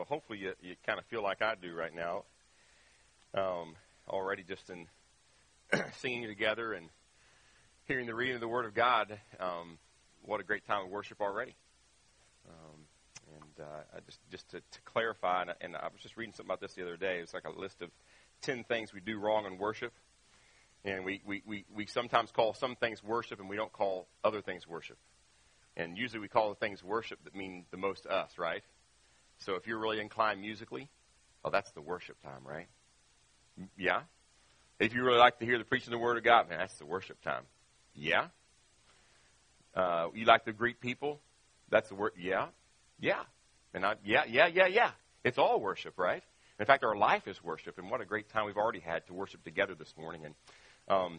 So hopefully you kind of feel like I do right now, already just in singing together and hearing the reading of the Word of God. What a great time of worship already. And just to clarify, and I was just reading something about this the other day. It's like a list of 10 things we do wrong in worship. And we sometimes call some things worship, and we don't call other things worship. And usually we call the things worship that mean the most to us, right? So if you're really inclined musically, oh, that's the worship time, right? Yeah? If you really like to hear the preaching of the Word of God, man, that's the worship time. Yeah? You like to greet people? That's the worship. Yeah? Yeah. And it's all worship, right? In fact, our life is worship, and what a great time we've already had to worship together this morning. And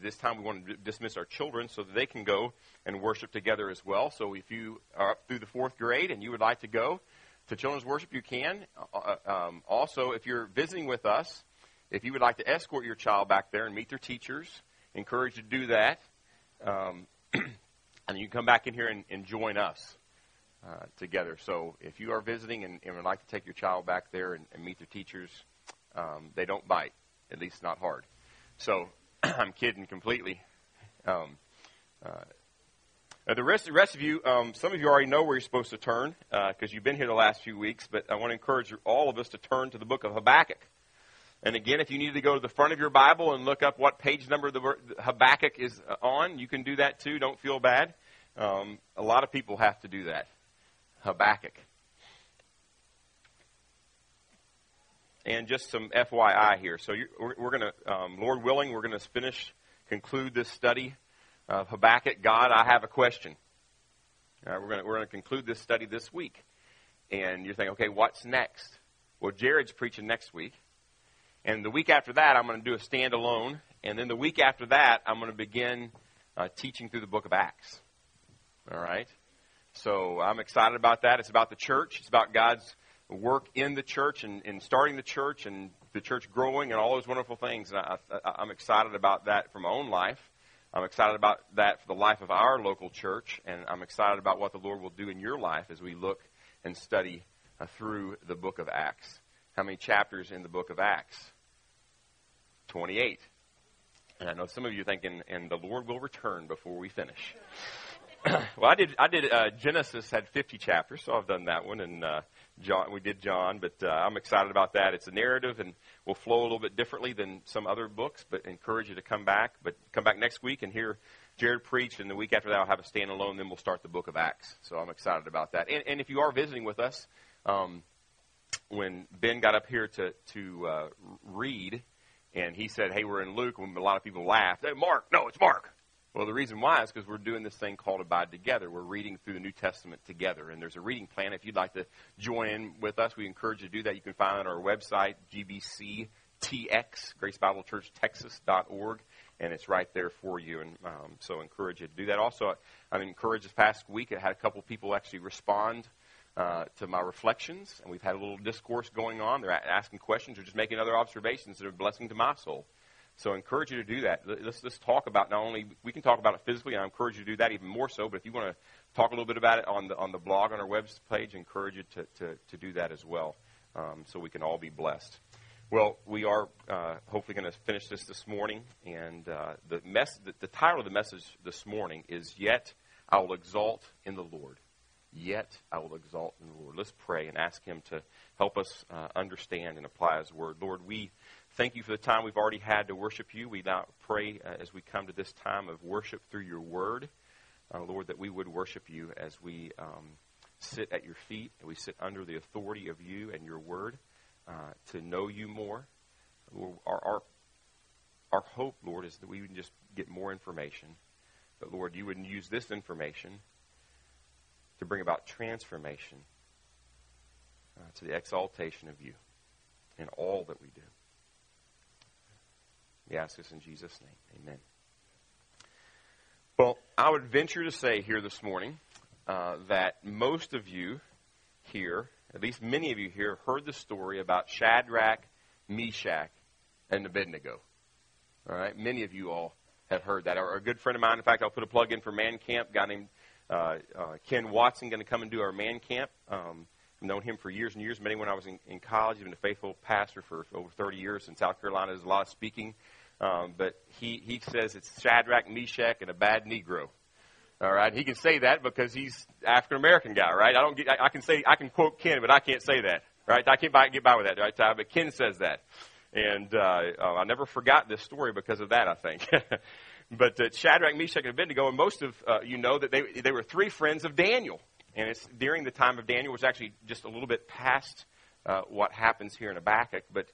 this time we want to dismiss our children so that they can go and worship together as well. So if you are up through the 4th grade and you would like to go to children's worship, you can. Also, if you're visiting with us, if you would like to escort your child back there and meet their teachers, encourage you to do that. And you can come back in here and join us together. So if you are visiting and would like to take your child back there and meet their teachers, they don't bite, at least not hard. So I'm kidding completely. The rest of you, some of you already know where you're supposed to turn because you've been here the last few weeks, but I want to encourage all of us to turn to the book of Habakkuk. And again, if you need to go to the front of your Bible and look up what page number the Habakkuk is on, you can do that too. Don't feel bad. A lot of people have to do that. Habakkuk. And just some FYI here. So we're going to, Lord willing, we're going to conclude this study of Habakkuk. God, I have a question. All right, we're going to conclude this study this week. And you're thinking, okay, what's next? Well, Jared's preaching next week. And the week after that, I'm going to do a standalone. And then the week after that, I'm going to begin teaching through the book of Acts. All right? So I'm excited about that. It's about the church. It's about God's work in the church and starting the church and the church growing and all those wonderful things. And I'm excited about that for my own life. I'm excited about that for the life of our local church. And I'm excited about what the Lord will do in your life as we look and study through the book of Acts. How many chapters in the book of Acts? 28. And I know some of you are thinking, and the Lord will return before we finish. Well, I did Genesis had 50 chapters, so I've done that one, and we did John, but I'm excited about that. It's a narrative, and will flow a little bit differently than some other books, but encourage you to come back. But come back next week and hear Jared preach, and the week after that I'll have a standalone, then we'll start the book of Acts. So I'm excited about that. And if you are visiting with us, when Ben got up here to read, and he said, hey, we're in Luke, when a lot of people laughed, hey, Mark, no, it's Mark. Well, the reason why is because we're doing this thing called Abide Together. We're reading through the New Testament together, and there's a reading plan. If you'd like to join in with us, we encourage you to do that. You can find it on our website, GBCTX, GraceBibleChurchTexas.org, and it's right there for you. And so I encourage you to do that. Also, I'm encouraged this past week, I had a couple people actually respond to my reflections, and we've had a little discourse going on. They're asking questions or just making other observations that are a blessing to my soul. So I encourage you to do that. Let's talk about not only, we can talk about it physically, and I encourage you to do that even more so, but if you want to talk a little bit about it on the blog, on our web page, I encourage you to do that as well, so we can all be blessed. Well, we are hopefully going to finish this morning, and the title of the message this morning is, Yet I Will Exalt in the Lord. Yet I will exalt in the Lord. Let's pray and ask Him to help us understand and apply His Word. Lord, we thank you for the time we've already had to worship you. We now pray as we come to this time of worship through your word, Lord, that we would worship you as we sit at your feet and we sit under the authority of you and your word to know you more. Lord, our hope, Lord, is that we would just get more information. But, Lord, you would use this information to bring about transformation to the exaltation of you in all that we do. We ask this in Jesus' name. Amen. Well, I would venture to say here this morning that most of you here, at least many of you here, heard the story about Shadrach, Meshach, and Abednego. All right? Many of you all have heard that. Or a good friend of mine, in fact, I'll put a plug in for Man Camp, a guy named Ken Watson going to come and do our man camp. I've known him for years and years. Many when I was in college. He's been a faithful pastor for over 30 years in South Carolina. There's a lot of speaking. But he says it's Shadrach, Meshach, and a bad Negro. All right, he can say that because he's African American guy, right? I can say, I can quote Ken, but I can't say that, right? I can't get by with that, right, Ty? But Ken says that, and I never forgot this story because of that, I think. But Shadrach, Meshach, and Abednego, and most of you know that they were three friends of Daniel, and it's during the time of Daniel, which is actually just a little bit past what happens here in Habakkuk, but.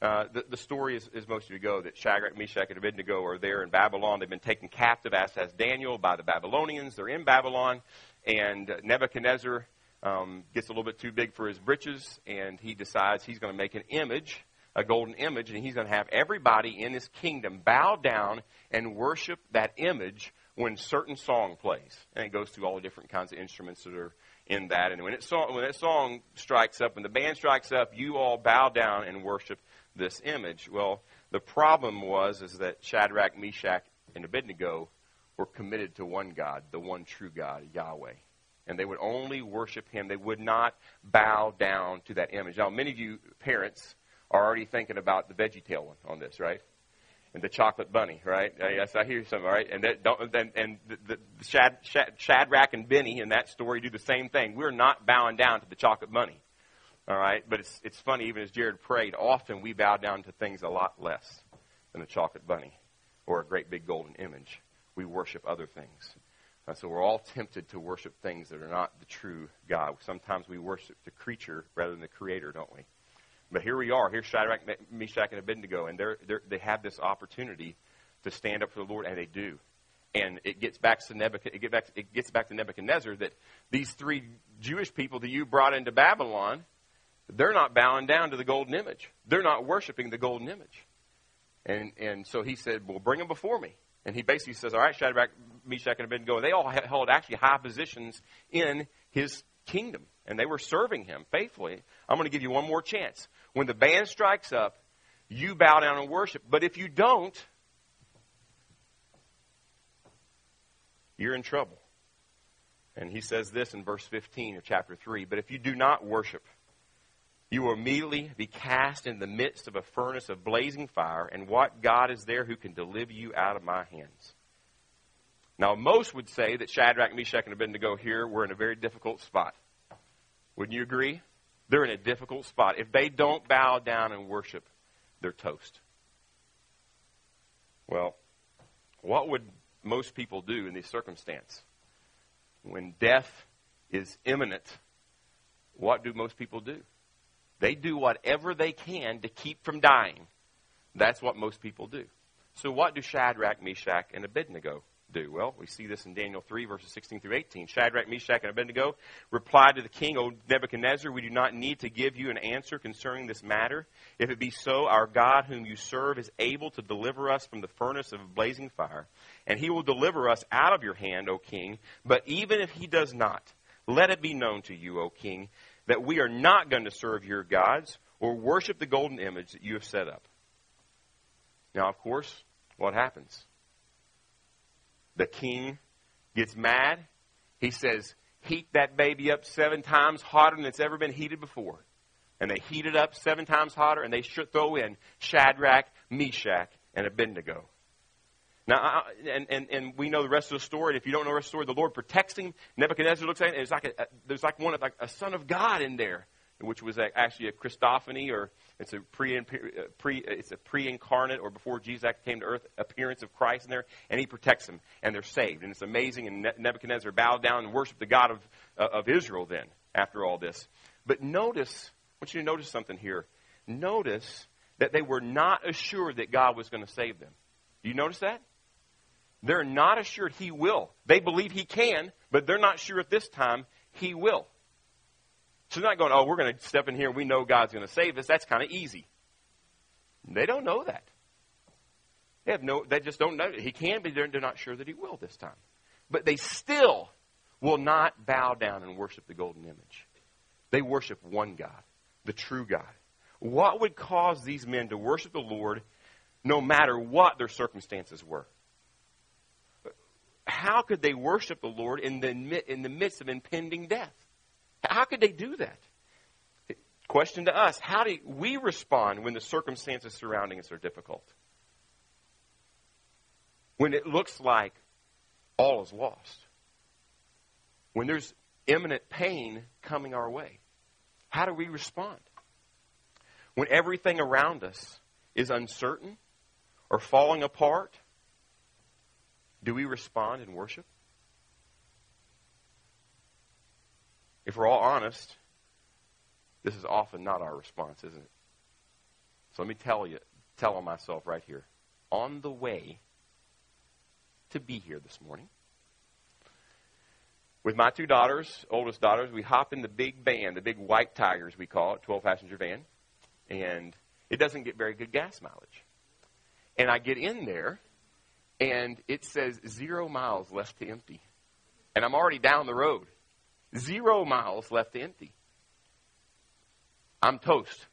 The story is most of you go that Shadrach, Meshach, and Abednego are there in Babylon. They've been taken captive, as has Daniel, by the Babylonians. They're in Babylon, and Nebuchadnezzar gets a little bit too big for his britches, and he decides he's going to make an image, a golden image, and he's going to have everybody in his kingdom bow down and worship that image when certain song plays. And it goes through all the different kinds of instruments that are in that. And when that song strikes up, when the band strikes up, you all bow down and worship this image. Well, the problem is that Shadrach, Meshach, and Abednego were committed to one God, the one true God, Yahweh. And they would only worship him. They would not bow down to that image. Now, many of you parents are already thinking about the VeggieTale one on this, right? And the Chocolate Bunny, right? Yes, I hear some, all right? And that Shadrach and Benny in that story do the same thing. We're not bowing down to the Chocolate Bunny. All right, but it's funny, even as Jared prayed, often we bow down to things a lot less than a chocolate bunny or a great big golden image. We worship other things. So we're all tempted to worship things that are not the true God. Sometimes we worship the creature rather than the creator, don't we? But here we are. Here's Shadrach, Meshach, and Abednego, and they have this opportunity to stand up for the Lord, and they do. And it gets back to Nebuchadnezzar that these three Jewish people that you brought into Babylon, they're not bowing down to the golden image. They're not worshiping the golden image. And so he said, well, bring them before me. And he basically says, all right, Shadrach, Meshach, and Abednego. They all held actually high positions in his kingdom. And they were serving him faithfully. I'm going to give you one more chance. When the band strikes up, you bow down and worship. But if you don't, you're in trouble. And he says this in verse 15 of chapter 3. But if you do not worship, you will immediately be cast in the midst of a furnace of blazing fire, and what God is there who can deliver you out of my hands? Now, most would say that Shadrach, Meshach, and Abednego here were in a very difficult spot. Wouldn't you agree? They're in a difficult spot. If they don't bow down and worship, they're toast. Well, what would most people do in this circumstance? When death is imminent, what do most people do? They do whatever they can to keep from dying. That's what most people do. So what do Shadrach, Meshach, and Abednego do? Well, we see this in Daniel 3, verses 16 through 18. Shadrach, Meshach, and Abednego replied to the king, O Nebuchadnezzar, we do not need to give you an answer concerning this matter. If it be so, our God whom you serve is able to deliver us from the furnace of a blazing fire, and he will deliver us out of your hand, O king. But even if he does not, let it be known to you, O king, that we are not going to serve your gods or worship the golden image that you have set up. Now, of course, what happens? The king gets mad. He says, heat that baby up 7 times hotter than it's ever been heated before. And they heat it up 7 times hotter, and they throw in Shadrach, Meshach, and Abednego. Now, and we know the rest of the story. If you don't know the rest of the story, the Lord protects him. Nebuchadnezzar looks at him, and it's like there's like a son of God in there, which was actually a Christophany, or it's a pre-incarnate or before Jesus came to earth appearance of Christ in there, and he protects him, and they're saved, and it's amazing. And Nebuchadnezzar bowed down and worshiped the God of Israel. Then after all this, but notice, I want you to notice something here. Notice that they were not assured that God was going to save them. Do you notice that? They're not assured he will. They believe he can, but they're not sure at this time he will. So they're not going, oh, we're going to step in here and we know God's going to save us. That's kind of easy. They don't know that. They just don't know. He can, but they're not sure that he will this time. But they still will not bow down and worship the golden image. They worship one God, the true God. What would cause these men to worship the Lord no matter what their circumstances were? how could they worship the Lord in the midst of impending death? How could they do that? Question to us, how do we respond when the circumstances surrounding us are difficult? When it looks like all is lost? When there's imminent pain coming our way? How do we respond? When everything around us is uncertain or falling apart, do we respond in worship? If we're all honest, this is often not our response, isn't it? So let me tell on myself right here. On the way to be here this morning, with my two daughters, oldest daughters, we hop in the big van, the big white Tigers we call it, 12-passenger van, and it doesn't get very good gas mileage. And I get in there, and it says 0 miles left to empty. And I'm already down the road. 0 miles left to empty. I'm toast.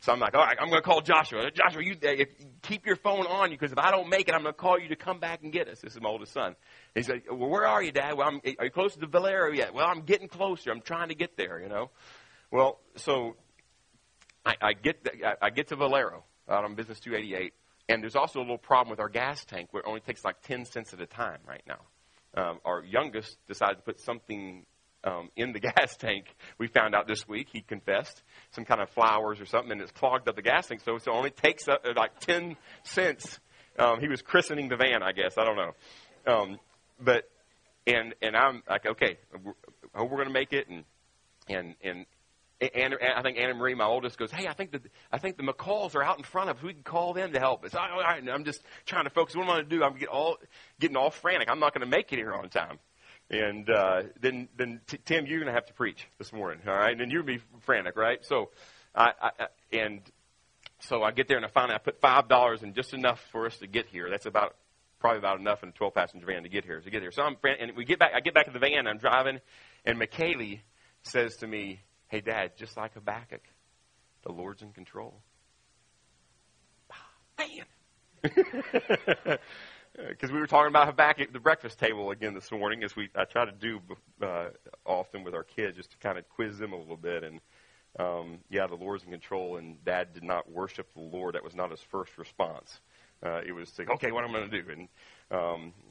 So I'm like, all right, I'm going to call Joshua. Joshua, you keep your phone on you, because if I don't make it, I'm going to call you to come back and get us. This is my oldest son. And he's like, well, where are you, Dad? Well, are you close to Valero yet? Well, I'm getting closer. I'm trying to get there, you know. Well, so I get to Valero out on Business 288, and there's also a little problem with our gas tank where it only takes like 10 cents at a time right now. Our youngest decided to put something in the gas tank. We found out this week, he confessed, some kind of flowers or something, and it's clogged up the gas tank, so it only takes up like 10 cents. He was christening the van, I guess. I don't know. But I'm like, okay, I hope we're going to make it. And I think Anna Marie, my oldest, goes, hey, I think the McCalls are out in front of us. We can call them to help us. All right, I'm just trying to focus. What am I going to do? I'm getting all frantic. I'm not going to make it here on time. And then Tim, you're going to have to preach this morning, all right? And then you'll be frantic, right? So I get there, and I finally put $5 in just enough for us to get here. That's probably about enough in a 12-passenger van to get here. So I'm frantic, and I get back to the van. I'm driving, and McKaylee says to me, hey, Dad, just like Habakkuk, the Lord's in control. Ah, man. Because we were talking about Habakkuk at the breakfast table again this morning, as I try to do often with our kids, just to kind of quiz them a little bit. And, the Lord's in control, and Dad did not worship the Lord. That was not his first response. It was like, okay, what am I going to do? And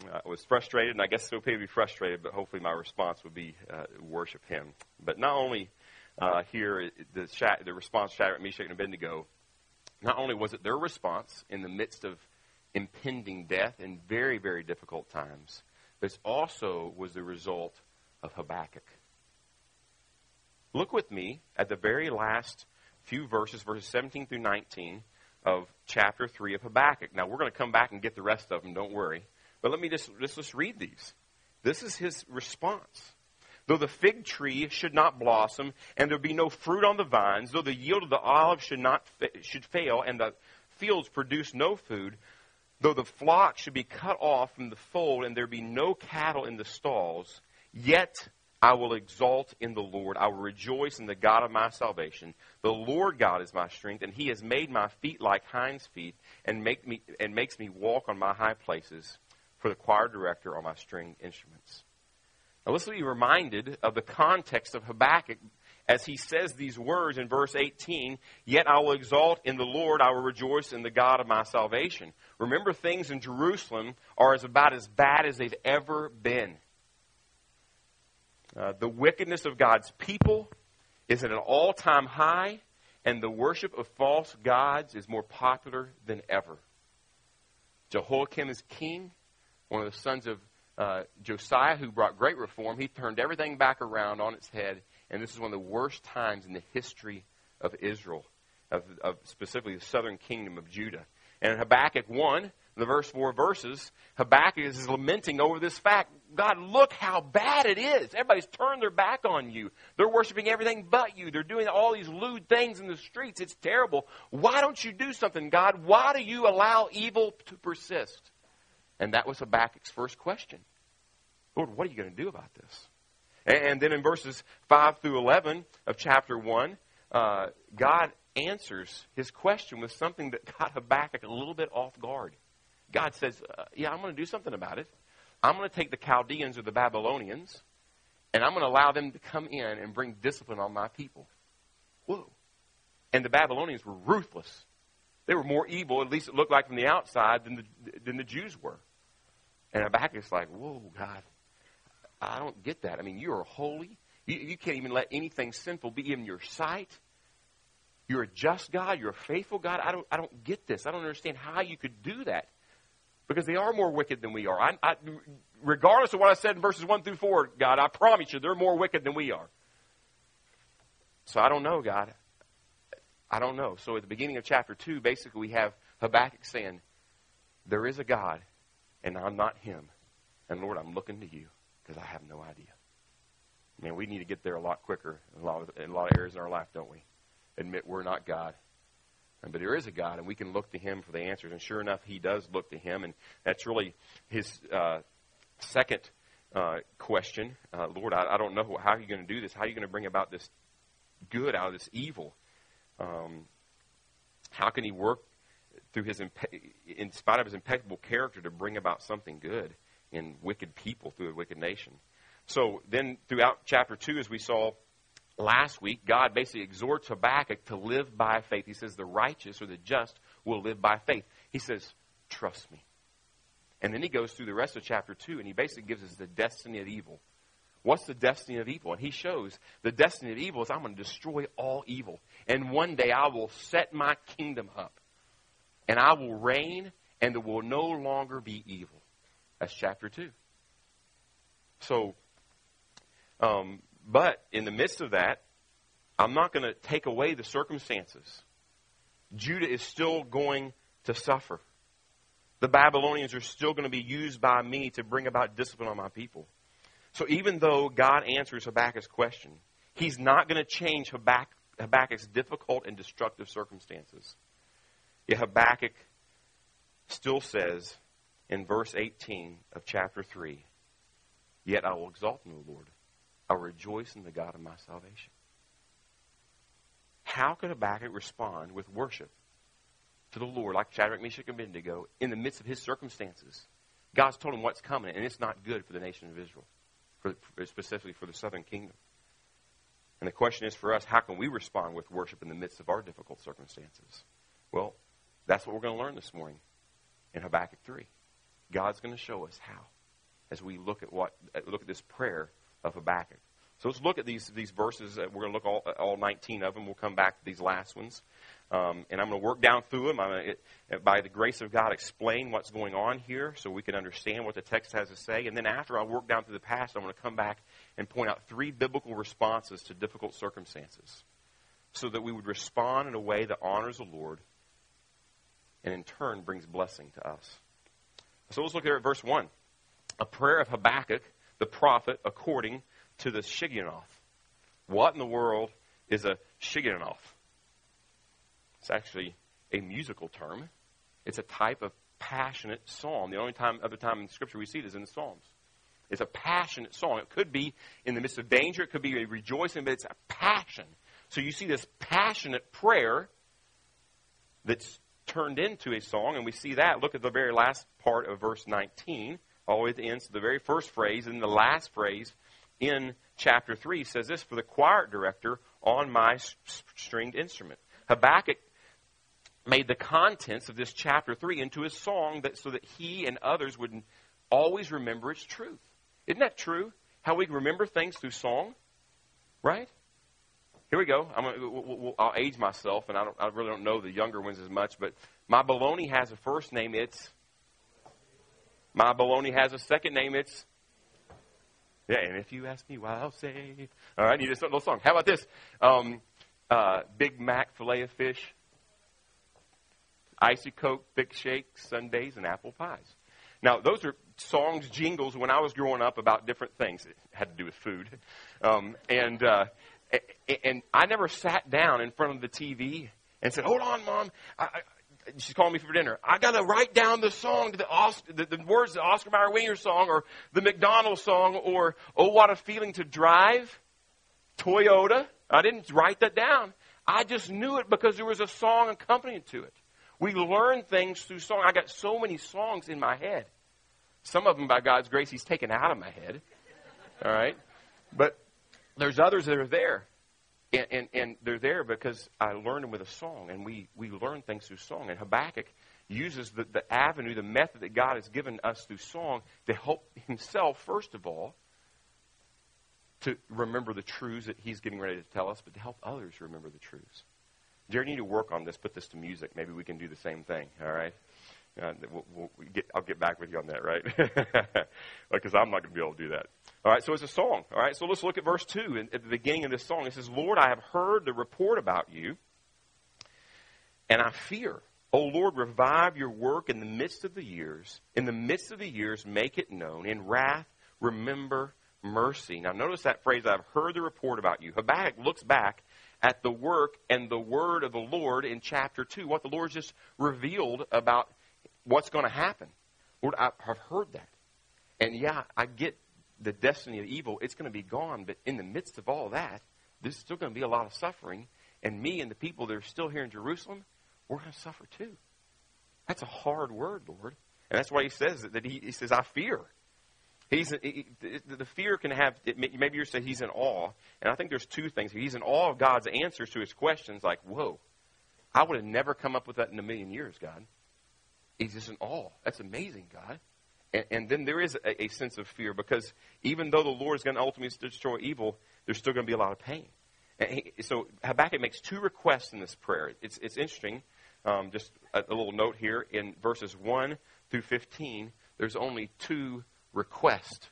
I was frustrated, and I guess it's okay to be frustrated, but hopefully my response would be worship him. But not only here, the response to Shadrach, Meshach, and Abednego, not only was it their response in the midst of impending death in very, very difficult times. This also was the result of Habakkuk. Look with me at the very last few verses, verses 17 through 19 of chapter 3 of Habakkuk. Now, we're going to come back and get the rest of them, don't worry. But let me just read these. This is his response. Though the fig tree should not blossom, and there be no fruit on the vines, though the yield of the olive should fail, and the fields produce no food, though the flock should be cut off from the fold, and there be no cattle in the stalls, yet I will exalt in the Lord. I will rejoice in the God of my salvation. The Lord God is my strength, and he has made my feet like hinds' feet, and makes me walk on my high places. For the choir director are my stringed instruments. Now let's be reminded of the context of Habakkuk as he says these words in verse 18, yet I will exalt in the Lord, I will rejoice in the God of my salvation. Remember, things in Jerusalem are about as bad as they've ever been. The wickedness of God's people is at an all-time high, and the worship of false gods is more popular than ever. Jehoiakim is king, one of the sons of Josiah, who brought great reform. He turned everything back around on its head. And this is one of the worst times in the history of Israel, of specifically the southern kingdom of Judah. And in Habakkuk 1, the first four verses, Habakkuk is lamenting over this fact. God, look how bad it is. Everybody's turned their back on you. They're worshiping everything but you. They're doing all these lewd things in the streets. It's terrible. Why don't you do something, God? Why do you allow evil to persist? And that was Habakkuk's first question. Lord, what are you going to do about this? And then in verses 5 through 11 of chapter 1, God answers his question with something that got Habakkuk a little bit off guard. God says, I'm going to do something about it. I'm going to take the Chaldeans or the Babylonians, and I'm going to allow them to come in and bring discipline on my people. Whoa. And the Babylonians were ruthless. They were more evil, at least it looked like from the outside, than the Jews were. And Habakkuk's like, whoa, God, I don't get that. I mean, you are holy. You can't even let anything sinful be in your sight. You're a just God. You're a faithful God. I don't get this. I don't understand how you could do that. Because they are more wicked than we are. I regardless of what I said in verses 1 through 4, God, I promise you, they're more wicked than we are. So I don't know, God. I don't know. So at the beginning of chapter 2, basically we have Habakkuk saying, there is a God, and I'm not him. And Lord, I'm looking to you because I have no idea. Man, we need to get there a lot quicker in a lot of areas in our life, don't we? Admit we're not God. But there is a God, and we can look to him for the answers. And sure enough, he does look to him. And that's really his second question. Lord, I don't know. How are you going to do this? How are you going to bring about this good out of this evil? How can he work through his, in spite of his impeccable character, to bring about something good in wicked people through a wicked nation? So then throughout chapter 2, as we saw last week, God basically exhorts Habakkuk to live by faith. He says the righteous or the just will live by faith. He says, trust me. And then he goes through the rest of chapter 2, and he basically gives us the destiny of evil. What's the destiny of evil? And he shows the destiny of evil is I'm going to destroy all evil. And one day I will set my kingdom up, and I will reign, and there will no longer be evil. That's chapter 2. So, but in the midst of that, I'm not going to take away the circumstances. Judah is still going to suffer. The Babylonians are still going to be used by me to bring about discipline on my people. So even though God answers Habakkuk's question, he's not going to change Habakkuk's difficult and destructive circumstances. Yet Habakkuk still says in verse 18 of chapter 3, yet I will exalt in the Lord. I rejoice in the God of my salvation. How could Habakkuk respond with worship to the Lord like Shadrach, Meshach, and Abednego in the midst of his circumstances? God's told him what's coming, and it's not good for the nation of Israel, specifically for the southern kingdom. And the question is for us, how can we respond with worship in the midst of our difficult circumstances? Well, that's what we're going to learn this morning in Habakkuk 3. God's going to show us how as we look at this prayer of Habakkuk. So let's look at these verses. We're going to look all 19 of them. We'll come back to these last ones. And I'm going to work down through them. I'm going to, by the grace of God, explain what's going on here so we can understand what the text has to say. And then after I work down through the passage, I'm going to come back and point out three biblical responses to difficult circumstances so that we would respond in a way that honors the Lord and in turn brings blessing to us. So let's look here at verse 1. A prayer of Habakkuk, the prophet, according to the Shigionoth. What in the world is a Shigionoth? It's actually a musical term. It's a type of passionate psalm. The only other time in Scripture we see it is in the Psalms. It's a passionate song. It could be in the midst of danger. It could be a rejoicing, but it's a passion. So you see this passionate prayer that's turned into a song, and we see that. Look at the very last part of verse 19. All the way at the end, so the very first phrase and the last phrase in chapter 3 says this, for the choir director on my stringed instrument. Habakkuk made the contents of this chapter 3 into a song so that he and others would always remember its truth. Isn't that true? How we remember things through song, right? Here we go. I'll age myself, and I really don't know the younger ones as much, but my baloney has a first name. It's my baloney has a second name. It's, yeah, and if you ask me why, I'll say. All right, you just know the song. How about this? Big Mac, filet of fish, icy Coke, thick shakes, sundaes, and apple pies. Now, those are songs, jingles, when I was growing up about different things. It had to do with food. And I never sat down in front of the TV and said, hold on, Mom, she's calling me for dinner. I got to write down the song, the words, the Oscar Mayer Winger song, or the McDonald's song, or Oh What a Feeling to Drive, Toyota. I didn't write that down. I just knew it because there was a song accompanying to it. We learn things through song. I got so many songs in my head. Some of them, by God's grace, he's taken out of my head. All right. But there's others that are there. And they're there because I learned them with a song. And we learn things through song. And Habakkuk uses the avenue, the method that God has given us through song to help himself, first of all, to remember the truths that he's getting ready to tell us, but to help others remember the truths. Jared, you need to work on this. Put this to music. Maybe we can do the same thing, all right? I'll get back with you on that, right? Because I'm not going to be able to do that. All right, so it's a song. All right, so let's look at verse 2 at the beginning of this song. It says, Lord, I have heard the report about you, and I fear. O Lord, revive your work in the midst of the years. In the midst of the years, make it known. In wrath, remember mercy. Now, notice that phrase, I've heard the report about you. Habakkuk looks back at the work and the word of the Lord in chapter 2, what the Lord just revealed about what's going to happen. Lord, I've heard that. And yeah, I get the destiny of evil. It's going to be gone. But in the midst of all that, there's still going to be a lot of suffering. And me and the people that are still here in Jerusalem, we're going to suffer too. That's a hard word, Lord. And that's why he says that he says, I fear. The fear can have, maybe you're saying he's in awe. And I think there's two things. He's in awe of God's answers to his questions, like, whoa, I would have never come up with that in a million years, God. He's just in awe. That's amazing, God. And then there is a sense of fear, because even though the Lord is going to ultimately destroy evil, there's still going to be a lot of pain. And so Habakkuk makes two requests in this prayer. It's interesting. Just a little note here. In verses 1 through 15, there's only two request.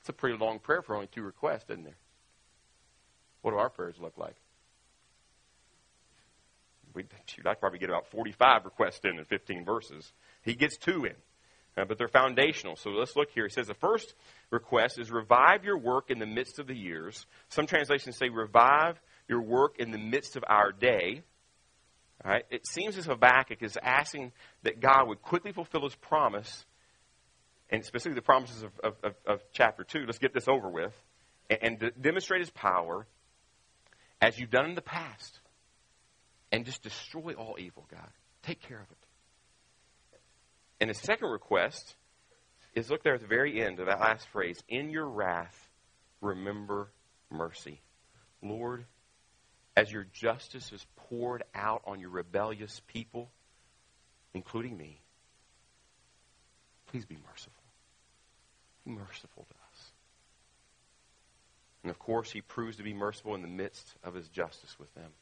It's a pretty long prayer for only two requests, isn't there? What do our prayers look like? I'd probably get about 45 requests in 15 verses. He gets two in, but they're foundational. So let's look here. He says the first request is revive your work in the midst of the years. Some translations say revive your work in the midst of our day. All right. It seems as Habakkuk is asking that God would quickly fulfill his promise, and specifically the promises of chapter 2. Let's get this over with. And demonstrate his power as you've done in the past. And just destroy all evil, God. Take care of it. And his second request is, look there at the very end of that last phrase. In your wrath, remember mercy. Lord, as your justice is poured out on your rebellious people, including me, please be merciful. Be merciful to us. And of course, he proves to be merciful in the midst of his justice with them.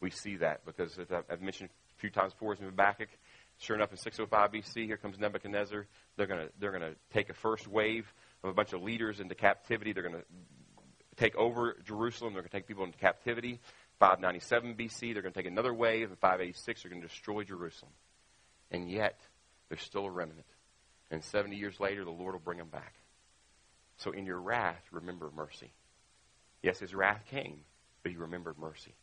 We see that because, as I've mentioned a few times before, as in Habakkuk, sure enough, in 605 BC, here comes Nebuchadnezzar. They're going to take a first wave of a bunch of leaders into captivity. They're going to take over Jerusalem. They're going to take people into captivity. 597 BC, they're going to take another wave. In 586, they're going to destroy Jerusalem. And yet, there's still a remnant. And 70 years later, the Lord will bring them back. So in your wrath, remember mercy. Yes, his wrath came, but he remembered mercy.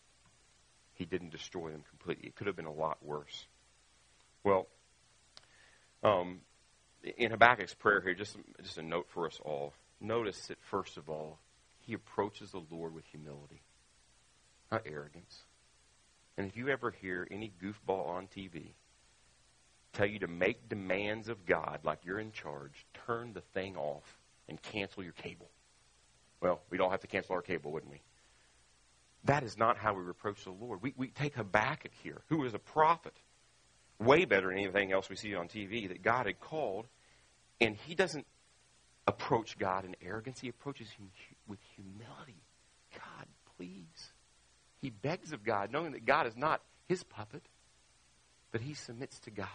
He didn't destroy them completely. It could have been a lot worse. Well, in Habakkuk's prayer here, just a note for us all. Notice that, first of all, he approaches the Lord with humility, not arrogance. And if you ever hear any goofball on TV tell you to make demands of God like you're in charge, turn the thing off and cancel your cable. Well, we'd all have to cancel our cable, wouldn't we? That is not how we approach the Lord. We take Habakkuk here, who is a prophet, way better than anything else we see on TV, that God had called, and he doesn't approach God in arrogance. He approaches him with humility. God, please. He begs of God, knowing that God is not his puppet, but he submits to God.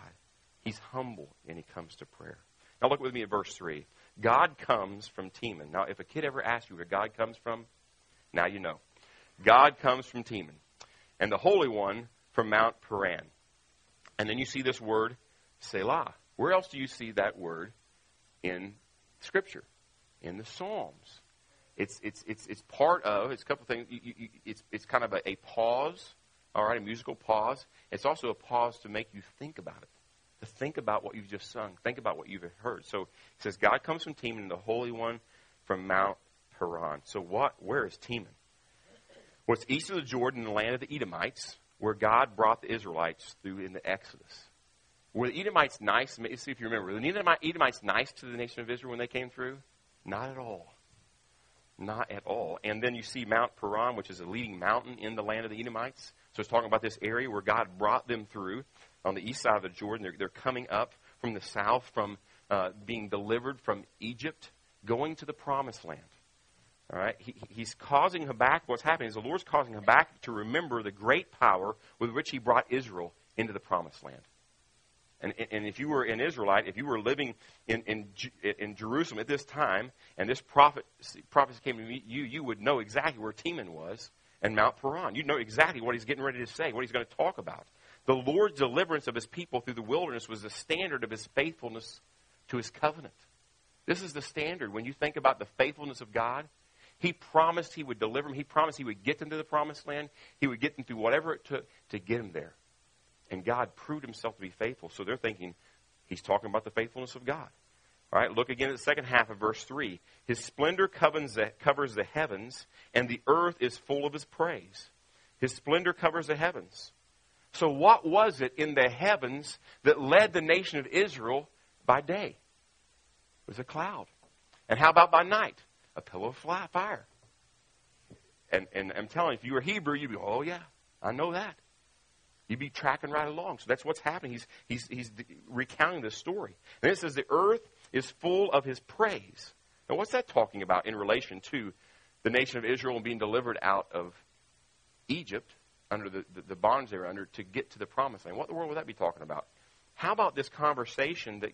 He's humble, and he comes to prayer. Now look with me at verse 3. God comes from Teman. Now, if a kid ever asks you where God comes from, now you know. God comes from Teman, and the Holy One from Mount Paran. And then you see this word, Selah. Where else do you see that word in Scripture? In the Psalms. It's part of, it's a couple things, it's kind of a pause, all right, a musical pause. It's also a pause to make you think about it. To think about what you've just sung. Think about what you've heard. So it says, God comes from Teman, and the Holy One from Mount Paran. So where is Teman? Well, it's east of the Jordan, the land of the Edomites, where God brought the Israelites through in the Exodus. Were the Edomites nice? Let's see if you remember. Were the Edomites nice to the nation of Israel when they came through? Not at all. Not at all. And then you see Mount Paran, which is a leading mountain in the land of the Edomites. So it's talking about this area where God brought them through on the east side of the Jordan. They're coming up from the south, from being delivered from Egypt, going to the promised land. All right, he's causing Habakkuk, what's happening is the Lord's causing Habakkuk to remember the great power with which he brought Israel into the promised land. And if you were an Israelite, if you were living in Jerusalem at this time, and this prophecy came to meet you, you would know exactly where Teman was and Mount Paran. You'd know exactly what he's getting ready to say, what he's going to talk about. The Lord's deliverance of his people through the wilderness was the standard of his faithfulness to his covenant. This is the standard. When you think about the faithfulness of God, he promised he would deliver them. He promised he would get them to the promised land. He would get them through whatever it took to get them there. And God proved himself to be faithful. So they're thinking, he's talking about the faithfulness of God. All right, look again at the second half of verse 3. His splendor covers the heavens, and the earth is full of his praise. His splendor covers the heavens. So what was it in the heavens that led the nation of Israel by day? It was a cloud. And how about by night? A pillar of fire. And I'm telling you, if you were Hebrew, you'd be, oh yeah, I know that. You'd be tracking right along. So that's what's happening. He's recounting this story. And it says the earth is full of his praise. Now what's that talking about in relation to the nation of Israel being delivered out of Egypt under the bonds they were under to get to the promised land? What in the world would that be talking about? How about this conversation that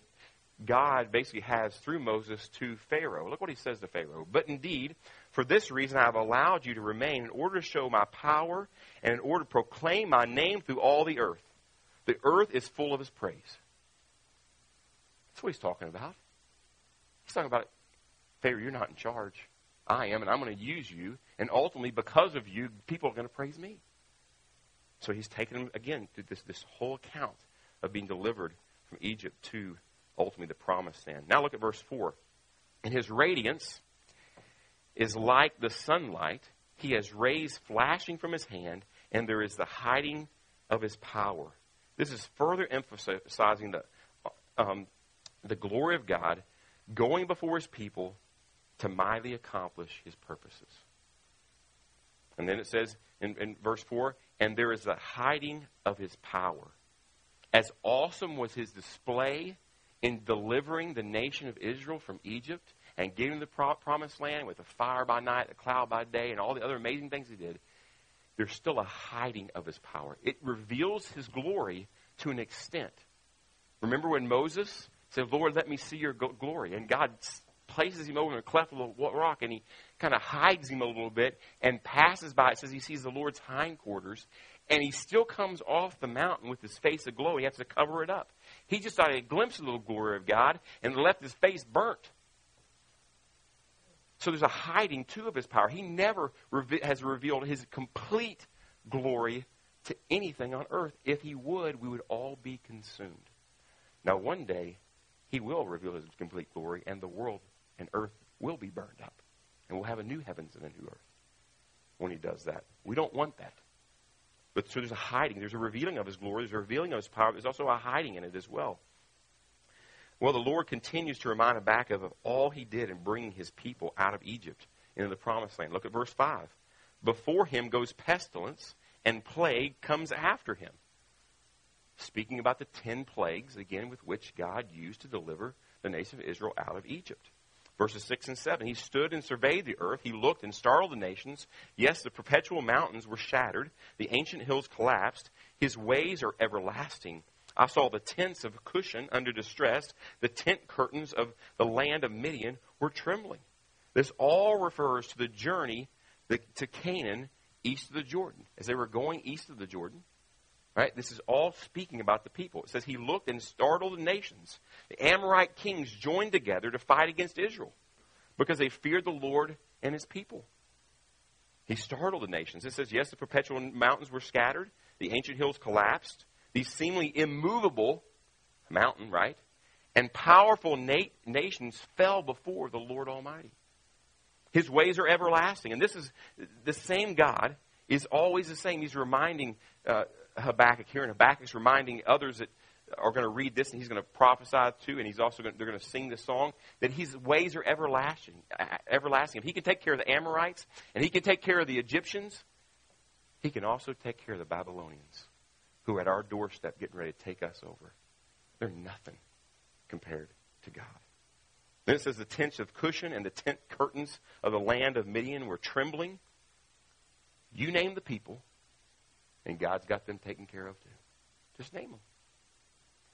God basically has through Moses to Pharaoh? Look what he says to Pharaoh. But indeed, for this reason I have allowed you to remain in order to show my power and in order to proclaim my name through all the earth. The earth is full of his praise. That's what he's talking about. He's talking about, Pharaoh, you're not in charge. I am, and I'm going to use you. And ultimately, because of you, people are going to praise me. So he's taken them, again, through this whole account of being delivered from Egypt to ultimately the promised land. Now look at verse 4. And his radiance is like the sunlight. He has rays flashing from his hand, and there is the hiding of his power. This is further emphasizing the glory of God going before his people to mightily accomplish his purposes. And then it says in verse 4, and there is the hiding of his power. As awesome was his display in delivering the nation of Israel from Egypt and giving the promised land with a fire by night, a cloud by day, and all the other amazing things he did, there's still a hiding of his power. It reveals his glory to an extent. Remember when Moses said, Lord, let me see your glory. And God places him over in a cleft of the rock, and he kind of hides him a little bit and passes by. It says he sees the Lord's hindquarters, and he still comes off the mountain with his face aglow. He has to cover it up. He just got a glimpse of the glory of God and left his face burnt. So there's a hiding, too, of his power. He never has revealed his complete glory to anything on earth. If he would, we would all be consumed. Now, one day, he will reveal his complete glory, and the world and earth will be burned up. And we'll have a new heavens and a new earth when he does that. We don't want that. But so there's a hiding. There's a revealing of his glory. There's a revealing of his power. There's also a hiding in it as well. Well, the Lord continues to remind Habakkuk of all he did in bringing his people out of Egypt into the promised land. Look at verse 5. Before him goes pestilence, and plague comes after him. Speaking about the 10 plagues, again, with which God used to deliver the nation of Israel out of Egypt. Verses 6 and 7, he stood and surveyed the earth. He looked and startled the nations. Yes, the perpetual mountains were shattered. The ancient hills collapsed. His ways are everlasting. I saw the tents of Cushan under distress. The tent curtains of the land of Midian were trembling. This all refers to the journey to Canaan east of the Jordan. As they were going east of the Jordan, right? This is all speaking about the people. It says he looked and startled the nations. The Amorite kings joined together to fight against Israel because they feared the Lord and his people. He startled the nations. It says, yes, the perpetual mountains were scattered. The ancient hills collapsed. These seemingly immovable mountain, right? And powerful nations fell before the Lord Almighty. His ways are everlasting. And this is the same God is always the same. He's reminding Habakkuk here, and Habakkuk's reminding others that are going to read this, and he's going to prophesy to, and he's also going to, they're going to sing this song, that his ways are everlasting. Everlasting. If he can take care of the Amorites, and he can take care of the Egyptians, he can also take care of the Babylonians, who are at our doorstep getting ready to take us over. They're nothing compared to God. Then it says the tents of Cushan and the tent curtains of the land of Midian were trembling. You name the people, and God's got them taken care of too. Just name them.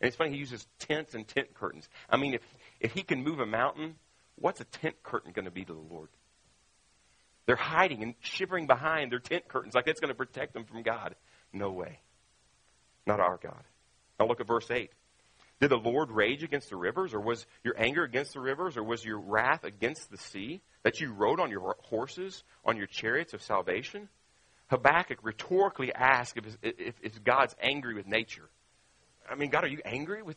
And it's funny, he uses tents and tent curtains. I mean, if he can move a mountain, what's a tent curtain going to be to the Lord? They're hiding and shivering behind their tent curtains like that's going to protect them from God. No way. Not our God. Now look at verse 8. Did the Lord rage against the rivers, or was your anger against the rivers, or was your wrath against the sea that you rode on your horses, on your chariots of salvation? Habakkuk rhetorically asks if God's angry with nature. I mean, God, are you angry with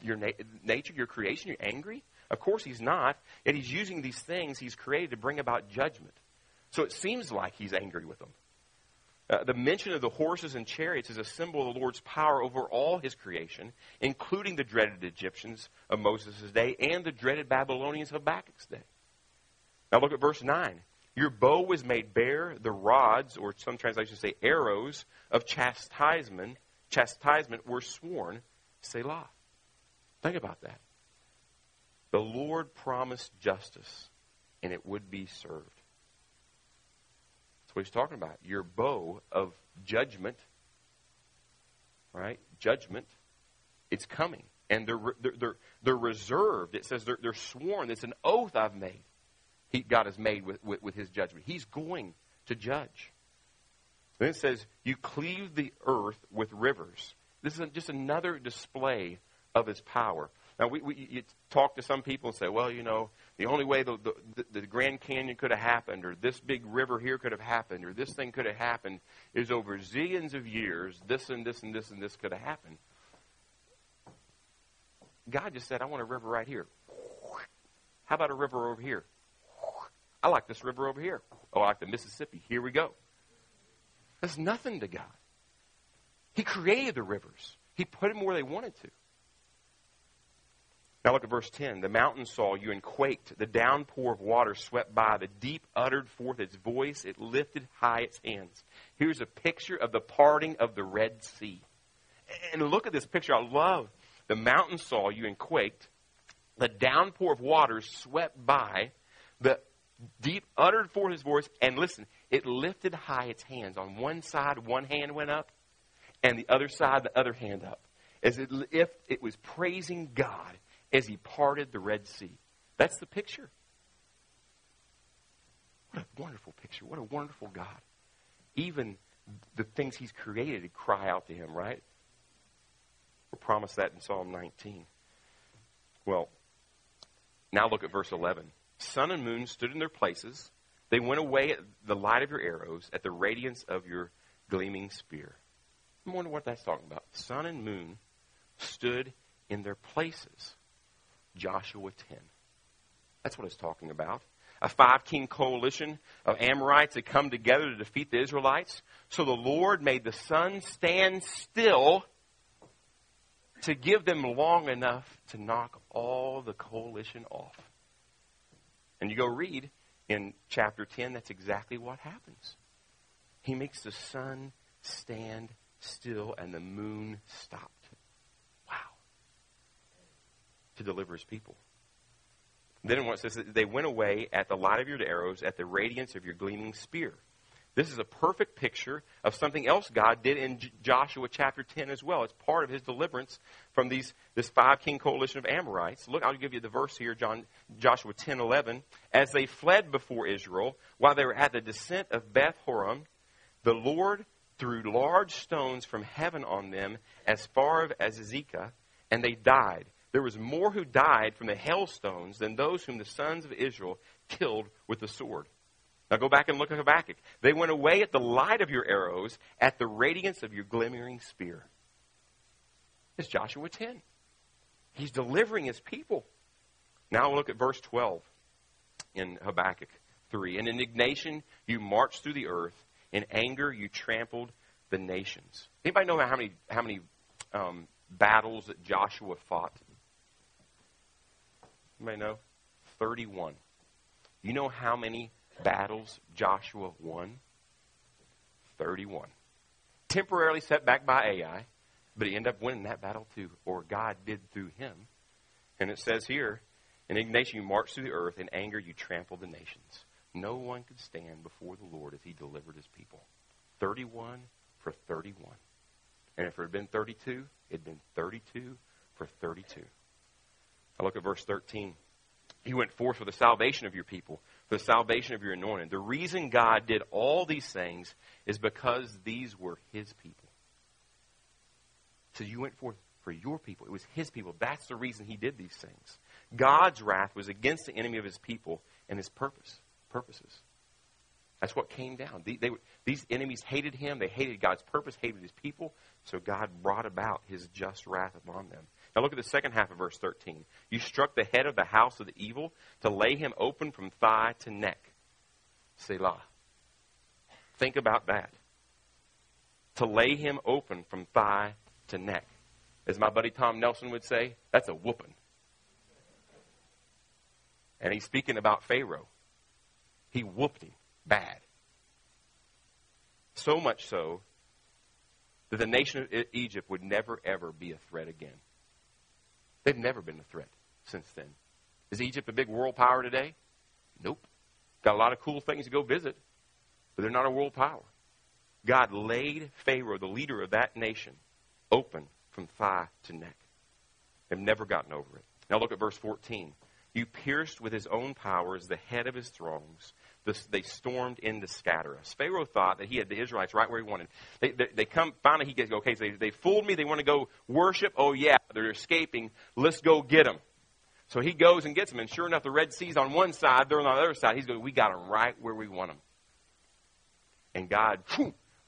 your nature, your creation? You're angry? Of course he's not. Yet he's using these things he's created to bring about judgment. So it seems like he's angry with them. The mention of the horses and chariots is a symbol of the Lord's power over all his creation, including the dreaded Egyptians of Moses' day and the dreaded Babylonians of Habakkuk's day. Now look at verse 9. Your bow was made bare, the rods, or some translations say arrows, of chastisement were sworn, Selah. Think about that. The Lord promised justice, and it would be served. That's what he's talking about. Your bow of judgment, right? Judgment, it's coming. And they're reserved. It says they're sworn. It's an oath I've made. God has made with his judgment. He's going to judge. Then it says, you cleave the earth with rivers. This is just another display of his power. Now, you talk to some people and say, well, you know, the only way the Grand Canyon could have happened, or this big river here could have happened, or this thing could have happened, is over zillions of years, this and this and this and this could have happened. God just said, I want a river right here. How about a river over here? I like this river over here. Oh, I like the Mississippi. Here we go. That's nothing to God. He created the rivers. He put them where they wanted to. Now look at verse 10. The mountain saw you and quaked. The downpour of water swept by. The deep uttered forth its voice. It lifted high its hands. Here's a picture of the parting of the Red Sea. And look at this picture. I love. The mountain saw you and quaked. The downpour of water swept by. The deep uttered forth his voice, and listen, it lifted high its hands. On one side, one hand went up, and the other side, the other hand up, as if it was praising God as he parted the Red Sea. That's the picture. What a wonderful picture. What a wonderful God. Even the things he's created cry out to him, right? We're promised that in Psalm 19. Well, now look at verse 11. Sun and moon stood in their places. They went away at the light of your arrows, at the radiance of your gleaming spear. I wonder what that's talking about. Sun and moon stood in their places. Joshua 10. That's what it's talking about. A 5-king coalition of Amorites had come together to defeat the Israelites. So the Lord made the sun stand still to give them long enough to knock all the coalition off. And you go read in chapter 10, that's exactly what happens. He makes the sun stand still and the moon stopped. Wow. To deliver his people. Then it says that they went away at the light of your arrows, at the radiance of your gleaming spear. This is a perfect picture of something else God did in Joshua chapter 10 as well. It's part of his deliverance from this 5-king coalition of Amorites. Look, I'll give you the verse here, Joshua 10:11. As they fled before Israel, while they were at the descent of Beth Horon, the Lord threw large stones from heaven on them as far as Azekah, and they died. There was more who died from the hailstones than those whom the sons of Israel killed with the sword. Now go back and look at Habakkuk. They went away at the light of your arrows, at the radiance of your glimmering spear. It's Joshua 10. He's delivering his people. Now look at verse 12 in Habakkuk 3. In indignation, you marched through the earth. In anger, you trampled the nations. Anybody know how many battles that Joshua fought? You may know, 31. You know how many battles Joshua won? 31. Temporarily set back by Ai, but he ended up winning that battle too, or God did through him. And it says here, in indignation you marched through the earth, in anger you trampled the nations. No one could stand before the Lord as he delivered his people. 31 for 31. And if it had been 32, it had been 32 for 32. I look at verse 13. He went forth for the salvation of your people, for the salvation of your anointed. The reason God did all these things is because these were his people. So you went forth for your people. It was his people. That's the reason he did these things. God's wrath was against the enemy of his people and his purposes. That's what came down. These enemies hated him. They hated God's purpose, hated his people. So God brought about his just wrath upon them. Now look at the second half of verse 13. You struck the head of the house of the evil to lay him open from thigh to neck. Selah. Think about that. To lay him open from thigh to neck. As my buddy Tom Nelson would say, that's a whooping. And he's speaking about Pharaoh. He whooped him bad. So much so that the nation of Egypt would never, ever be a threat again. They've never been a threat since then. Is Egypt a big world power today? Nope. Got a lot of cool things to go visit, but they're not a world power. God laid Pharaoh, the leader of that nation, open from thigh to neck. They've never gotten over it. Now look at verse 14. You pierced with his own powers the head of his throngs. They stormed in to scatter us. Pharaoh thought that he had the Israelites right where he wanted. They come, finally he goes, okay, so they fooled me. They want to go worship. Oh, yeah, they're escaping. Let's go get them. So he goes and gets them. And sure enough, the Red Sea's on one side. They're on the other side. He's going, we got them right where we want them. And God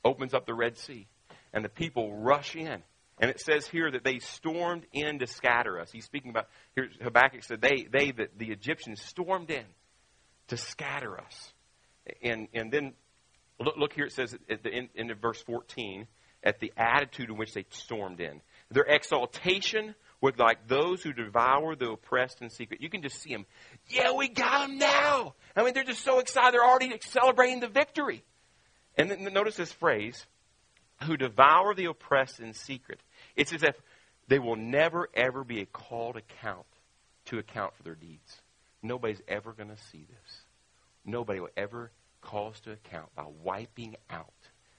opens up the Red Sea. And the people rush in. And it says here that they stormed in to scatter us. He's speaking about, here Habakkuk said, the Egyptians stormed in to scatter us. And then look here, it says at the end of verse 14, at the attitude in which they stormed in. Their exaltation was like those who devour the oppressed in secret. You can just see them. Yeah, we got them now. I mean, they're just so excited. They're already celebrating the victory. And then notice this phrase, who devour the oppressed in secret. It's as if they will never, ever be called to account for their deeds. Nobody's ever going to see this. Nobody will ever call us to account by wiping out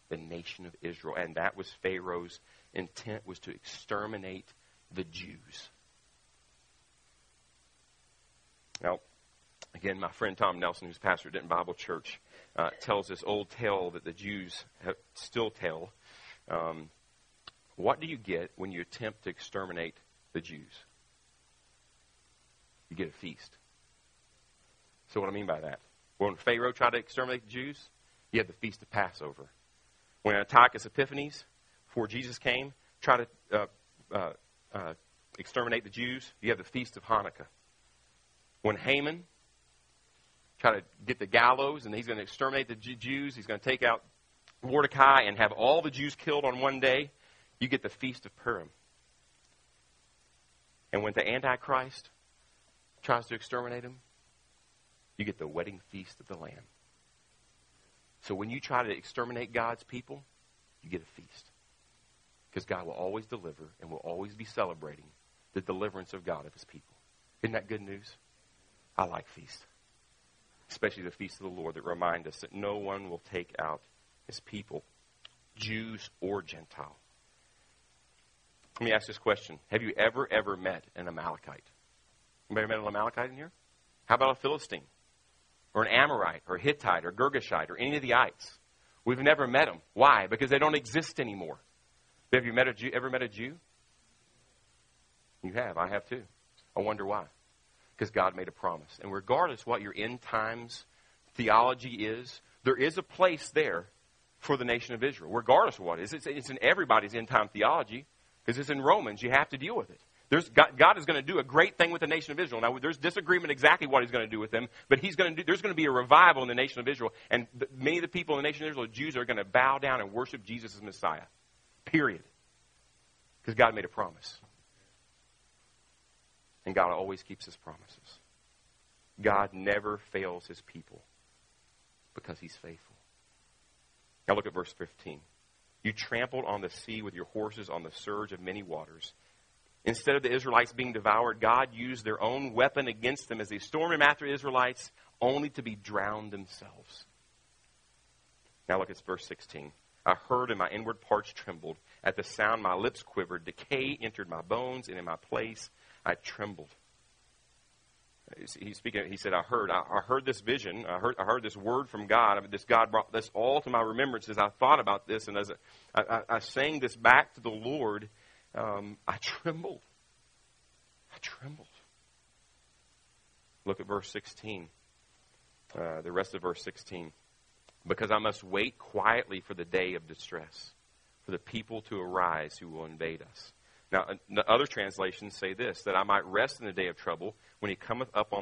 the nation of Israel. And that was Pharaoh's intent, was to exterminate the Jews. Now, again, my friend Tom Nelson, who's pastor at Denton Bible Church, tells this old tale that the Jews still tell. What do you get when you attempt to exterminate the Jews? You get a feast. So what I mean by that, when Pharaoh tried to exterminate the Jews, he had the Feast of Passover. When Antiochus Epiphanes, before Jesus came, tried to exterminate the Jews, you have the Feast of Hanukkah. When Haman tried to get the gallows, and he's going to exterminate the Jews, he's going to take out Mordecai and have all the Jews killed on one day, you get the Feast of Purim. And when the Antichrist tries to exterminate him, you get the wedding feast of the Lamb. So when you try to exterminate God's people, you get a feast. Because God will always deliver and will always be celebrating the deliverance of God of his people. Isn't that good news? I like feasts. Especially the feast of the Lord that remind us that no one will take out his people, Jews or Gentile. Let me ask this question. Have you ever met an Amalekite? Anybody met an Amalekite in here? How about a Philistine? Or an Amorite, or a Hittite, or Girgashite, or any of the ites. We've never met them. Why? Because they don't exist anymore. Have you ever met a Jew? You have. I have too. I wonder why. Because God made a promise. And regardless what your end times theology is, there is a place there for the nation of Israel. Regardless of what it is. It's in everybody's end time theology. Because it's in Romans. You have to deal with it. God is going to do a great thing with the nation of Israel. Now, there's disagreement exactly what he's going to do with them, but there's going to be a revival in the nation of Israel, and many of the people in the nation of Israel, Jews, are going to bow down and worship Jesus as Messiah. Period. Because God made a promise. And God always keeps his promises. God never fails his people because he's faithful. Now look at verse 15. You trampled on the sea with your horses on the surge of many waters. Instead of the Israelites being devoured, God used their own weapon against them as they stormed him after the Israelites, only to be drowned themselves. Now look at verse 16. I heard and my inward parts trembled. At the sound my lips quivered. Decay entered my bones, and in my place I trembled. He's speaking. He said, I heard this vision. I heard this word from God. I mean, this God brought this all to my remembrance as I thought about this. And as I sang this back to the Lord, I trembled. I trembled. Look at verse 16. The rest of verse 16. Because I must wait quietly for the day of distress, for the people to arise who will invade us. Now, other translations say this, that I might rest in the day of trouble. When he cometh up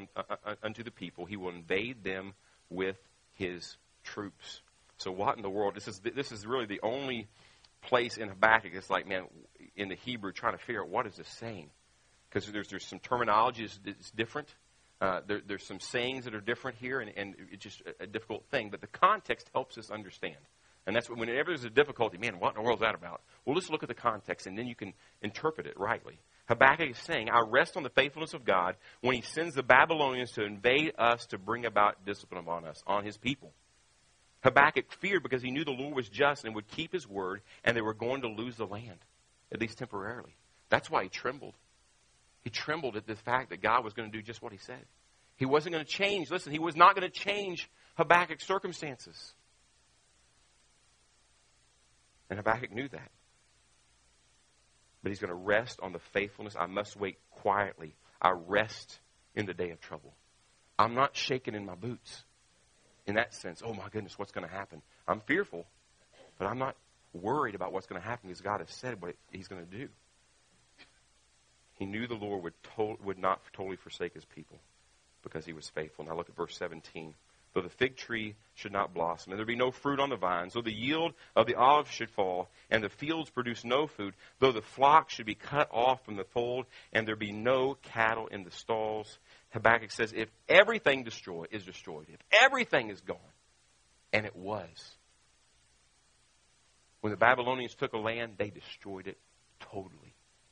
unto the people, he will invade them with his troops. So what in the world? This is really the only place in Habakkuk. It's like, man, in the Hebrew, trying to figure out what is this saying. Because there's some terminology that's different. There's some sayings that are different here, and it's just a difficult thing. But the context helps us understand. And that's whenever there's a difficulty, man, what in the world is that about? Well, let's look at the context, and then you can interpret it rightly. Habakkuk is saying, I rest on the faithfulness of God when he sends the Babylonians to invade us to bring about discipline upon us, on his people. Habakkuk feared because he knew the Lord was just and would keep his word, and they were going to lose the land, at least temporarily. That's why he trembled. He trembled at the fact that God was going to do just what he said. He wasn't going to change. Listen, he was not going to change Habakkuk's circumstances. And Habakkuk knew that. But he's going to rest on the faithfulness. I must wait quietly. I rest in the day of trouble. I'm not shaken in my boots. In that sense, oh my goodness, what's going to happen? I'm fearful, but I'm not worried about what's going to happen because God has said what he's going to do. He knew the Lord would not totally forsake his people because he was faithful. Now look at verse 17. Though the fig tree should not blossom, and there be no fruit on the vines, though the yield of the olive should fall, and the fields produce no food, though the flock should be cut off from the fold, and there be no cattle in the stalls. Habakkuk says, if everything is destroyed, if everything is gone, and it was. When the Babylonians took a land, they destroyed it totally.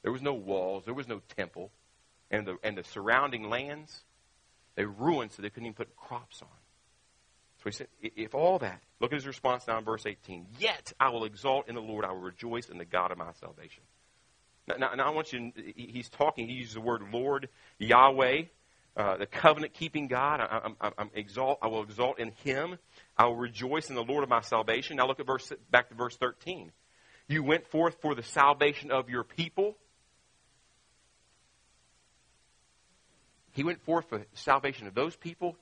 There was no walls, there was no temple, and the surrounding lands, they ruined so they couldn't even put crops on. So he said, if all that, look at his response now in verse 18. Yet I will exalt in the Lord, I will rejoice in the God of my salvation. Now I want you, he's talking, he uses the word Lord, Yahweh, the covenant-keeping God. I will exalt in him. I will rejoice in the Lord of my salvation. Now look at back to verse 13. You went forth for the salvation of your people. He went forth for the salvation of those people.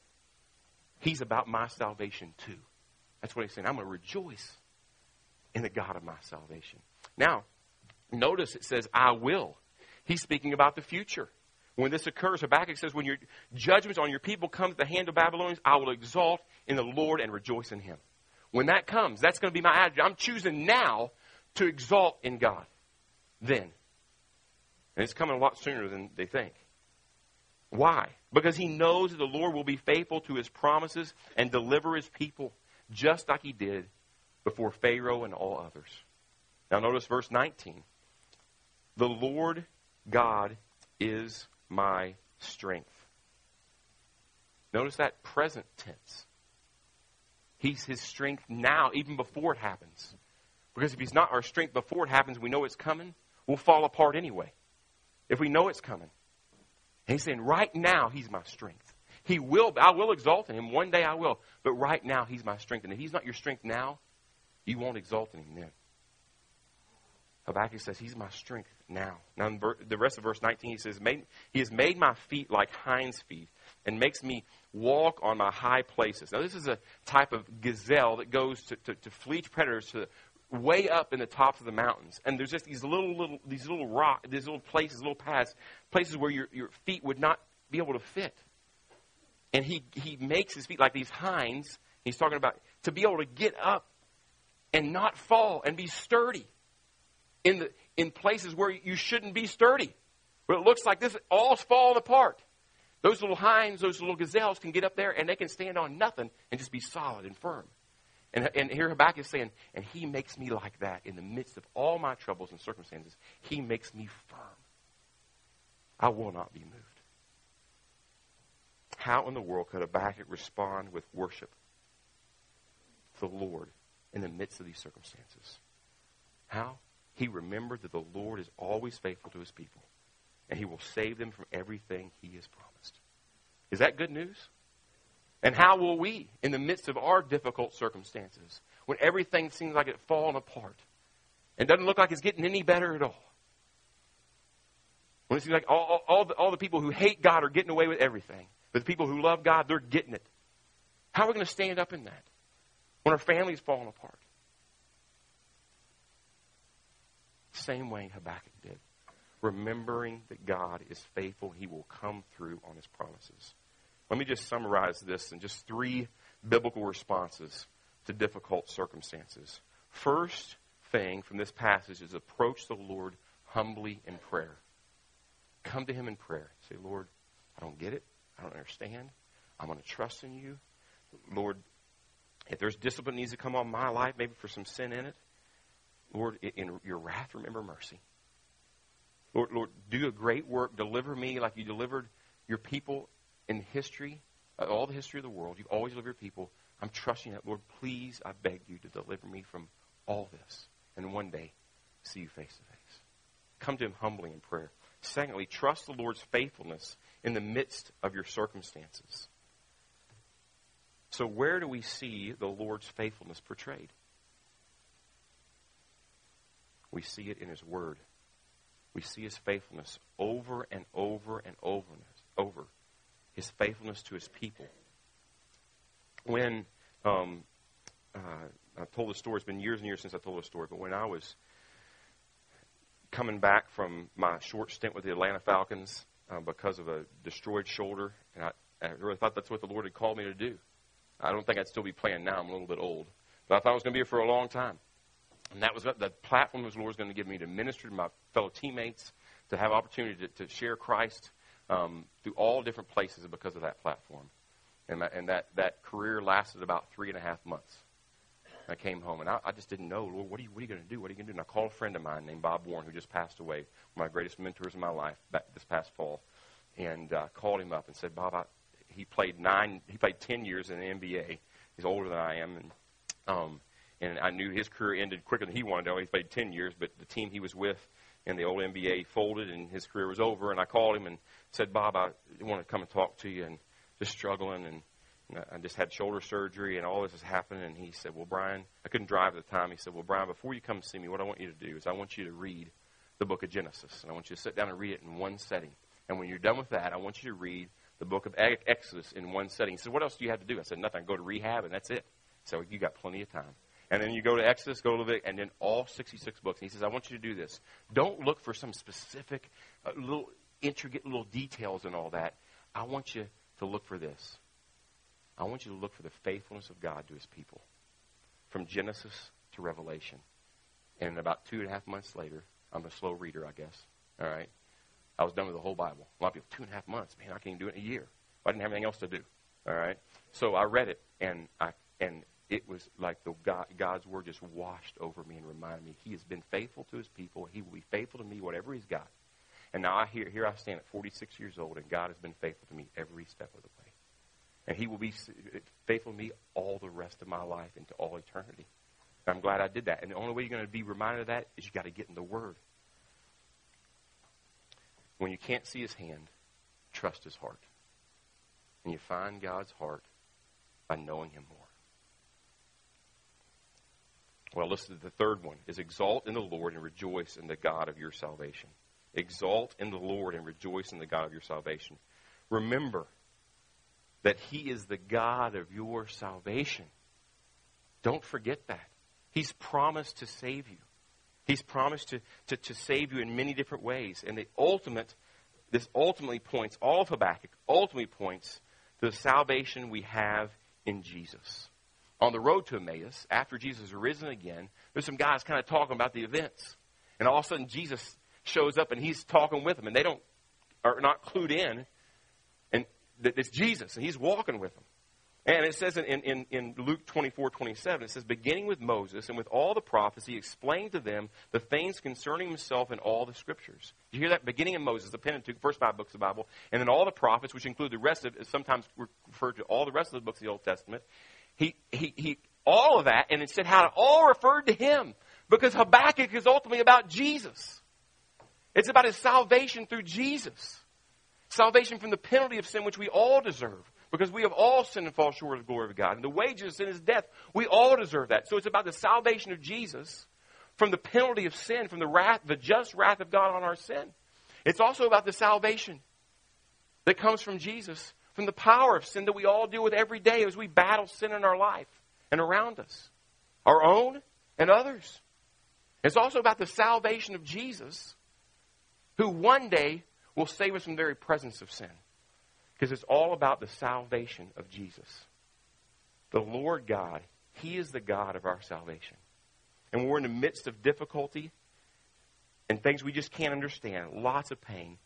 He's about my salvation too. That's what he's saying. I'm going to rejoice in the God of my salvation. Now, notice it says, I will. He's speaking about the future. When this occurs, Habakkuk says, when your judgments on your people come at the hand of Babylonians, I will exalt in the Lord and rejoice in him. When that comes, that's going to be my attitude. I'm choosing now to exalt in God then. And it's coming a lot sooner than they think. Why? Because he knows that the Lord will be faithful to his promises and deliver his people, just like he did before Pharaoh and all others. Now notice verse 19. The Lord God is my strength. Notice that present tense. He's his strength now, even before it happens. Because if he's not our strength before it happens, we know it's coming, we'll fall apart anyway. If we know it's coming. And he's saying, right now, he's my strength. I will exalt in him. One day I will. But right now, he's my strength. And if he's not your strength now, you won't exalt in him then. Habakkuk says, he's my strength now. Now, in the rest of verse 19, he says, he has made my feet like hinds' feet and makes me walk on my high places. Now, this is a type of gazelle that goes to flee predators to way up in the tops of the mountains, and there's just these little rock, these little places, little paths, places where your feet would not be able to fit. And he makes his feet like these hinds. He's talking about to be able to get up and not fall and be sturdy in the in places where you shouldn't be sturdy. Where it looks like this, all's falling apart. Those little hinds, those little gazelles can get up there and they can stand on nothing and just be solid and firm. And here Habakkuk is saying, and he makes me like that in the midst of all my troubles and circumstances. He makes me firm. I will not be moved. How in the world could Habakkuk respond with worship to the Lord in the midst of these circumstances? How? He remembered that the Lord is always faithful to his people, and he will save them from everything he has promised. Is that good news? And how will we, in the midst of our difficult circumstances, when everything seems like it's falling apart and doesn't look like it's getting any better at all, when it seems like all the people who hate God are getting away with everything, but the people who love God, they're getting it. How are we going to stand up in that when our family's falling apart? Same way Habakkuk did. Remembering that God is faithful, he will come through on his promises. Let me just summarize this in just three biblical responses to difficult circumstances. First thing from this passage is approach the Lord humbly in prayer. Come to him in prayer. Say, Lord, I don't get it. I don't understand. I'm going to trust in you. Lord, if there's discipline that needs to come on my life, maybe for some sin in it, Lord, in your wrath, remember mercy. Lord, do a great work. Deliver me like you delivered your people in history, all the history of the world. You always deliver your people. I'm trusting that. Lord, please, I beg you to deliver me from all this. And one day, see you face to face. Come to him humbly in prayer. Secondly, trust the Lord's faithfulness in the midst of your circumstances. So where do we see the Lord's faithfulness portrayed? We see it in his word. We see his faithfulness over and over and over. His faithfulness to his people. When I told the story, it's been years and years since I told the story, but when I was coming back from my short stint with the Atlanta Falcons because of a destroyed shoulder, and I really thought that's what the Lord had called me to do. I don't think I'd still be playing now. I'm a little bit old. But I thought I was going to be here for a long time. And that was the platform the Lord was going to give me to minister to my fellow teammates, to have opportunity to share Christ through all different places because of that platform. And that career lasted about 3.5 months. I came home, and I just didn't know, Lord, what are you going to do? What are you going to do? And I called a friend of mine named Bob Warren, who just passed away, one of my greatest mentors in my life this past fall, and called him up and said, Bob, he played 10 years in the NBA. He's older than I am, and I knew his career ended quicker than he wanted to. He played 10 years, but the team he was with in the old NBA folded, and his career was over. And I called him and said, Bob, I want to come and talk to you, and just struggling, and I just had shoulder surgery, and all this is happening. And he said, well, Brian, I couldn't drive at the time. He said, well, Brian, before you come see me, what I want you to do is I want you to read the book of Genesis, and I want you to sit down and read it in one setting. And when you're done with that, I want you to read the book of Exodus in one setting. He said, what else do you have to do? I said, nothing. I go to rehab, and that's it. So you got plenty of time. And then you go to Exodus, go to Leviticus, and then all 66 books. And he says, I want you to do this. Don't look for some specific, little intricate little details and all that. I want you to look for this. I want you to look for the faithfulness of God to his people. From Genesis to Revelation. And about 2.5 months later, I'm a slow reader, I guess. All right? I was done with the whole Bible. A lot of people, 2.5 months. Man, I can't even do it in a year. I didn't have anything else to do. All right? So I read it, and it was like God's word just washed over me and reminded me he has been faithful to his people. He will be faithful to me, whatever he's got. And now here I stand at 46 years old, and God has been faithful to me every step of the way. And he will be faithful to me all the rest of my life into all eternity. And I'm glad I did that. And the only way you're going to be reminded of that is you've got to get in the word. When you can't see his hand, trust his heart. And you find God's heart by knowing him more. Well, listen to the third one, is exalt in the Lord and rejoice in the God of your salvation. Exalt in the Lord and rejoice in the God of your salvation. Remember that he is the God of your salvation. Don't forget that. He's promised to save you. He's promised to save you in many different ways. And this ultimately points, all of Habakkuk ultimately points to the salvation we have in Jesus. On the road to Emmaus, after Jesus has risen again, there's some guys kind of talking about the events. And all of a sudden, Jesus shows up and he's talking with them. And they are not clued in. And it's Jesus. And he's walking with them. And it says in Luke 24:27, it says, beginning with Moses and with all the prophets, he explained to them the things concerning himself in all the scriptures. Did you hear that? Beginning in Moses, the Pentateuch, first 5 books of the Bible, and then all the prophets, which include the rest of, sometimes referred to all the rest of the books of the Old Testament. He all of that, and it said how it all referred to him. Because Habakkuk is ultimately about Jesus. It's about his salvation through Jesus. Salvation from the penalty of sin, which we all deserve. Because we have all sinned and fall short of the glory of God. And the wages of sin is death. We all deserve that. So it's about the salvation of Jesus from the penalty of sin, from the just wrath of God on our sin. It's also about the salvation that comes from Jesus, from the power of sin that we all deal with every day as we battle sin in our life and around us, our own and others. It's also about the salvation of Jesus, who one day will save us from the very presence of sin. Because it's all about the salvation of Jesus. The Lord God, he is the God of our salvation. And when we're in the midst of difficulty and things we just can't understand, lots of pain,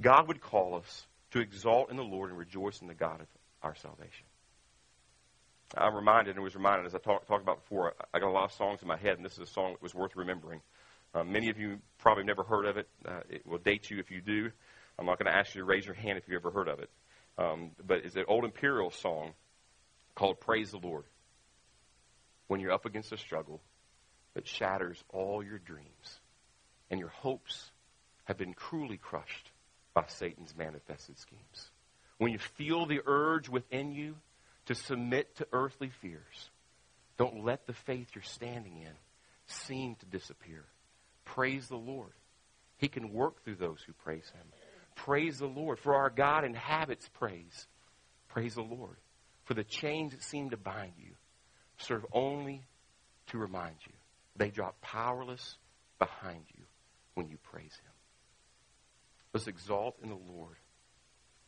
God would call us to exalt in the Lord and rejoice in the God of our salvation. I'm reminded, and was reminded as I talked about before, I got a lot of songs in my head, and this is a song that was worth remembering. Many of you probably never heard of it. It will date you if you do. I'm not going to ask you to raise your hand if you've ever heard of it. But it's an old Imperial song called Praise the Lord. When you're up against a struggle that shatters all your dreams and your hopes have been cruelly crushed by Satan's manifested schemes. When you feel the urge within you to submit to earthly fears, don't let the faith you're standing in seem to disappear. Praise the Lord. He can work through those who praise him. Praise the Lord, for our God inhabits praise. Praise the Lord, for the chains that seem to bind you serve only to remind you. They drop powerless behind you when you praise him. Let's exalt in the Lord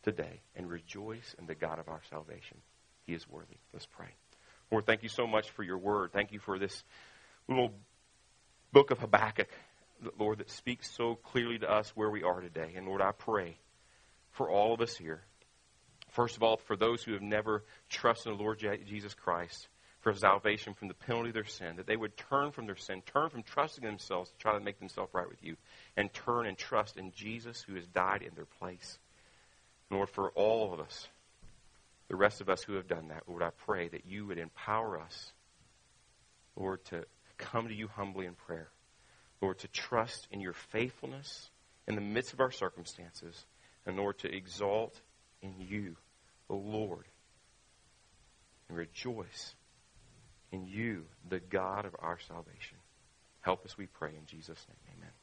today and rejoice in the God of our salvation. He is worthy. Let's pray. Lord, thank you so much for your word. Thank you for this little book of Habakkuk, Lord, that speaks so clearly to us where we are today. And Lord, I pray for all of us here. First of all, for those who have never trusted in the Lord Jesus Christ for salvation from the penalty of their sin, that they would turn from their sin, turn from trusting themselves to try to make themselves right with you, and turn and trust in Jesus who has died in their place. And Lord, for all of us, the rest of us who have done that, Lord, I pray that you would empower us, Lord, to come to you humbly in prayer. Lord, to trust in your faithfulness in the midst of our circumstances. And Lord, to exalt in you, the Lord, and rejoice in you, the God of our salvation. Help us, we pray, in Jesus' name. Amen.